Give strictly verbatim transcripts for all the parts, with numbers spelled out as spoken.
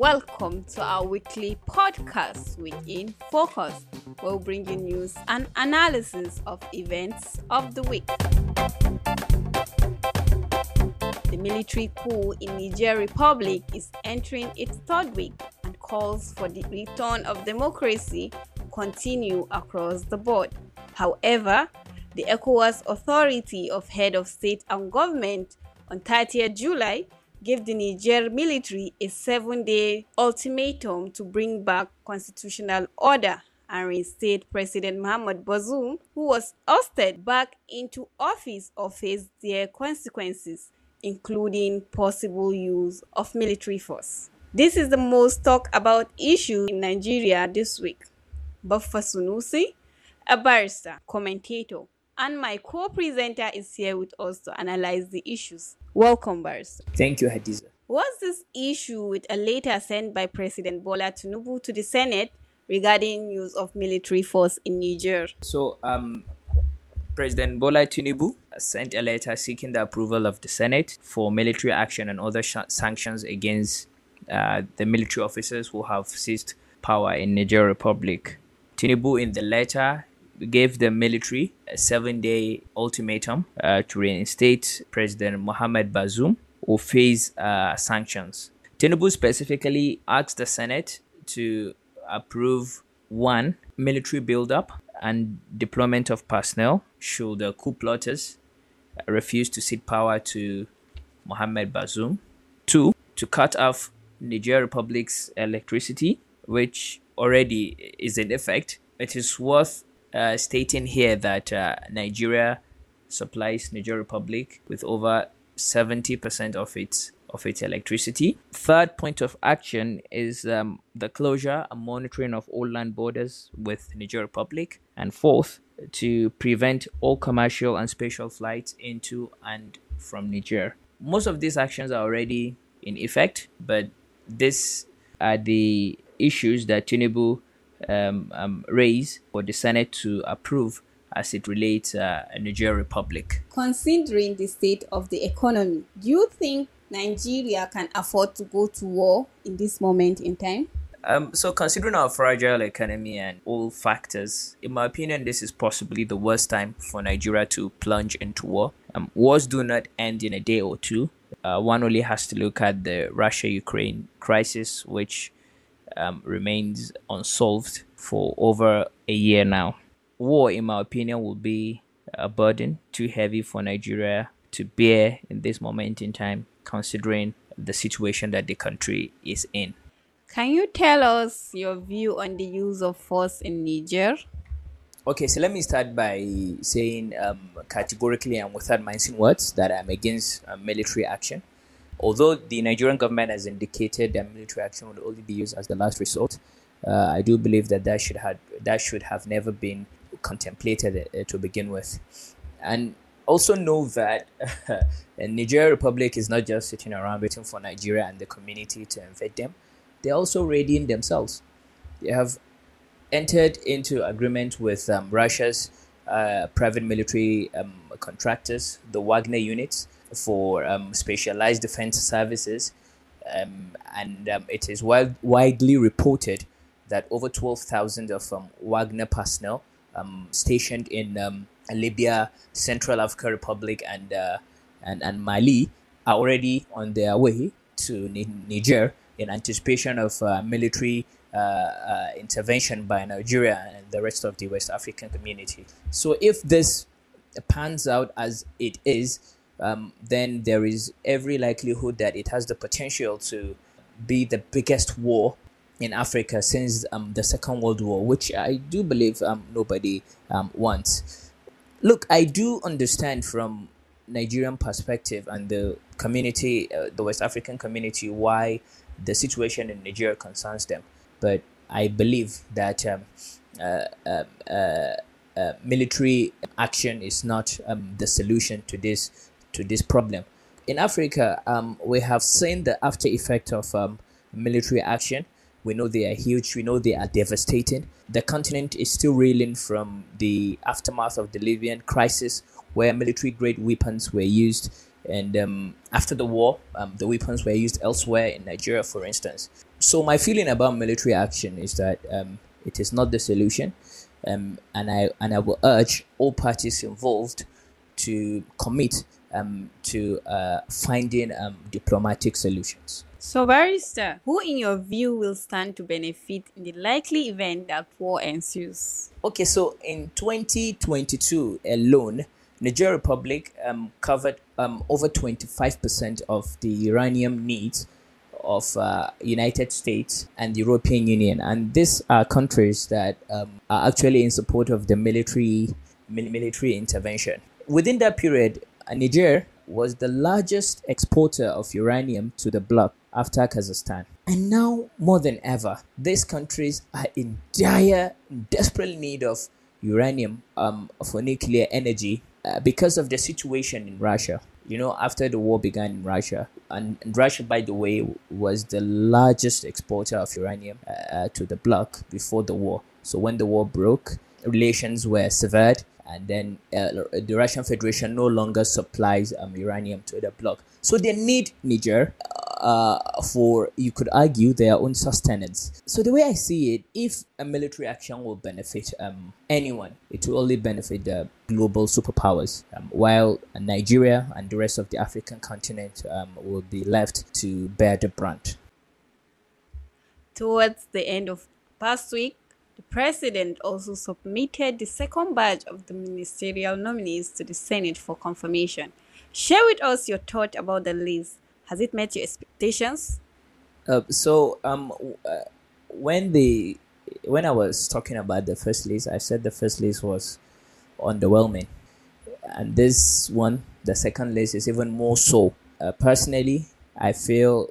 Welcome to our weekly podcast, Within Focus, where we bring you news and analysis of events of the week. The military coup in Niger Republic is entering its third week, and calls for the return of democracy continue across the board. However, the ECOWAS Authority of Head of State and Government on thirtieth of July gave the Niger military a seven-day ultimatum to bring back constitutional order and reinstate President Mohamed Bazoum, who was ousted, back into office or face their consequences, including possible use of military force. This is the most talked about issue in Nigeria this week. Bofa Sunusi, a barrister, commentator, and my co-presenter is here with us to analyze the issues. Welcome, Boris. Thank you, Hadiza. Was this issue with a letter sent by President Bola Tinubu to the Senate regarding use of military force in Niger? So, um, President Bola Tinubu sent a letter seeking the approval of the Senate for military action and other sh- sanctions against uh, the military officers who have seized power in Niger Republic. Tinubu, in the letter, gave the military a seven-day ultimatum uh, to reinstate President Mohamed Bazoum or face uh, sanctions. Tinubu specifically asked the Senate to approve one, military buildup and deployment of personnel should the coup plotters refuse to cede power to Mohamed Bazoum. Two, to cut off Niger Republic's electricity, which already is in effect. It is worth Uh, stating here that uh, Nigeria supplies Niger Republic with over seventy percent of its of its electricity. Third point of action is um, the closure and monitoring of all land borders with Niger Republic. And fourth, to prevent all commercial and special flights into and from Niger. Most of these actions are already in effect, but these are the issues that Tinubu Um, um, raise for the Senate to approve as it relates uh, Niger Republic. Considering the state of the economy, do you think Nigeria can afford to go to war in this moment in time? Um, so considering our fragile economy and all factors, in my opinion, this is possibly the worst time for Nigeria to plunge into war. Um, wars do not end in a day or two. Uh, one only has to look at the Russia-Ukraine crisis, which Um, remains unsolved for over a year now. War, in my opinion, will be a burden too heavy for Nigeria to bear in this moment in time, considering the situation that the country is in. Can you tell us your view on the use of force in Niger? Okay, so let me start by saying um, categorically and without mincing words that I'm against uh, military action. Although the Nigerian government has indicated that military action would only be used as the last resort, uh, I do believe that that should have that should have never been contemplated uh, to begin with. And also know that uh, the Niger Republic is not just sitting around waiting for Nigeria and the community to invade them. They're also readying themselves. They have entered into agreement with um, Russia's uh, private military um, contractors, the Wagner units, for um, specialized defense services, um, and um, it is wild, widely reported that over twelve thousand of um, Wagner personnel um, stationed in um, Libya, Central African Republic, and, uh, and and Mali are already on their way to Niger in anticipation of uh, military uh, uh, intervention by Nigeria and the rest of the West African community. So if this pans out as it is, Um, then there is every likelihood that it has the potential to be the biggest war in Africa since um, the Second World War, which I do believe um, nobody um, wants. Look, I do understand from Nigerian perspective and the community, uh, the West African community, why the situation in Nigeria concerns them. But I believe that um, uh, uh, uh, uh, military action is not um, the solution to this to this problem. In Africa, um, we have seen the after effect of um, military action. We know they are huge. We know they are devastating. The continent is still reeling from the aftermath of the Libyan crisis, where military-grade weapons were used. And um, after the war, um, the weapons were used elsewhere in Nigeria, for instance. So my feeling about military action is that um, it is not the solution, um, and I and I will urge all parties involved to commit um, to uh, finding um, diplomatic solutions. So, Barrister, who in your view will stand to benefit in the likely event that war ensues? Okay, so in twenty twenty-two alone, Niger Republic um, covered um, over twenty-five percent of the uranium needs of uh, United States and the European Union. And these are countries that um, are actually in support of the military military intervention. Within that period, Niger was the largest exporter of uranium to the bloc after Kazakhstan. And now, more than ever, these countries are in dire, desperate need of uranium um, for nuclear energy uh, because of the situation in Russia. You know, after the war began in Russia, and, and Russia, by the way, was the largest exporter of uranium uh, to the bloc before the war. So when the war broke, relations were severed, and then uh, the Russian Federation no longer supplies um, uranium to the bloc. So they need Niger uh, for, you could argue, their own sustenance. So the way I see it, if a military action will benefit um, anyone, it will only benefit the global superpowers, um, while Nigeria and the rest of the African continent um, will be left to bear the brunt. Towards the end of past week, the president also submitted the second batch of the ministerial nominees to the Senate for confirmation. Share with us your thought about the list. Has it met your expectations? Uh, so, um, uh, when the when I was talking about the first list, I said the first list was underwhelming, and this one, the second list, is even more so. Uh, personally, I feel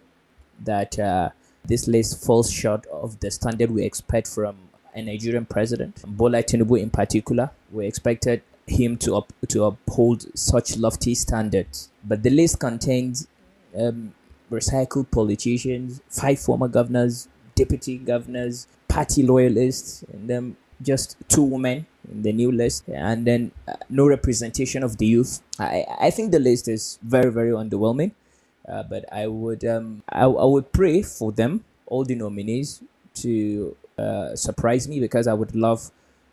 that uh, this list falls short of the standard we expect from a Nigerian president, Bola Tinubu in particular. We expected him to up, to uphold such lofty standards. But the list contains um, recycled politicians, five former governors, deputy governors, party loyalists, and then just two women in the new list, and then uh, no representation of the youth. I, I think the list is very, very underwhelming. Uh, but I would um, I, I would pray for them, all the nominees, to Uh, surprise me, because I would love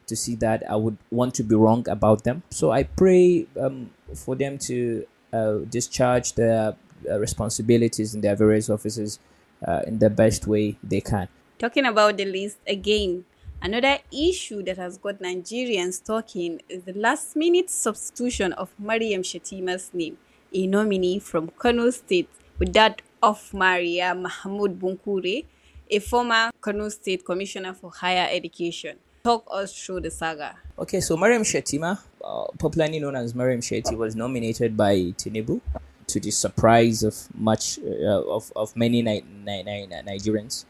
to see that. I would want to be wrong about them. So I pray um, for them to uh, discharge their uh, responsibilities in their various offices uh, in the best way they can. Talking about the list again, another issue that has got Nigerians talking is the last-minute substitution of Mariam Shettima's name, a nominee from Kano State, with that of Maria Mahmoud Bunkure, a former Kano State Commissioner for Higher Education. Talk us through the saga. Okay, so Mariam Shettima, uh, popularly known as Mariam Shetty, was nominated by Tinubu, to the surprise of much uh, of of many Ni- Ni- Ni- Nigerians,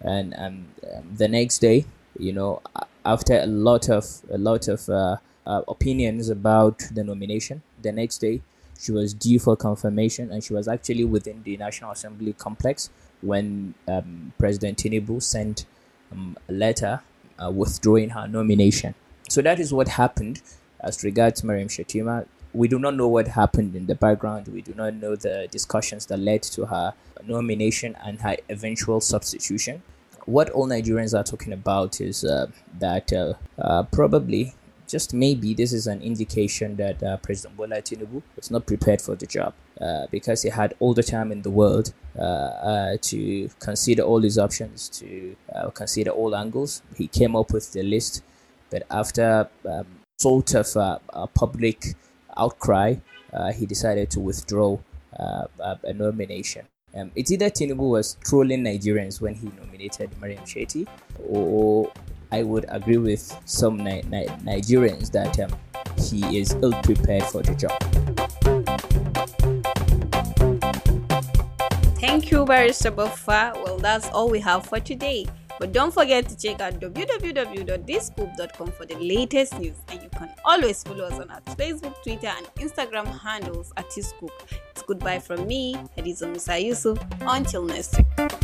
and um, um, the next day, you know, after a lot of a lot of uh, uh, opinions about the nomination, the next day she was due for confirmation, and she was actually within the National Assembly complex when um, President Tinubu sent um, a letter uh, withdrawing her nomination. So that is what happened as regards Mariam Shettima. We do not know what happened in the background. We do not know the discussions that led to her nomination and her eventual substitution. What all Nigerians are talking about is uh, that uh, uh, probably, just maybe, this is an indication that uh, President Bola Tinubu is not prepared for the job, uh, because he had all the time in the world uh, uh, to consider all his options, to uh, consider all angles. He came up with the list, but after um, sort of uh, a public outcry, uh, he decided to withdraw uh, a nomination. Um, it's either Tinubu was trolling Nigerians when he nominated Mariam Shetty, or I would agree with some Ni- Ni- Nigerians that um, he is ill-prepared for the job. Thank you, Barrister Bofa. Well, that's all we have for today. But don't forget to check out w w w dot this poop dot com for the latest news. And you can always follow us on our Facebook, Twitter, and Instagram handles at This Poop. It's goodbye from me, Edizomisa Yusuf. Until next week.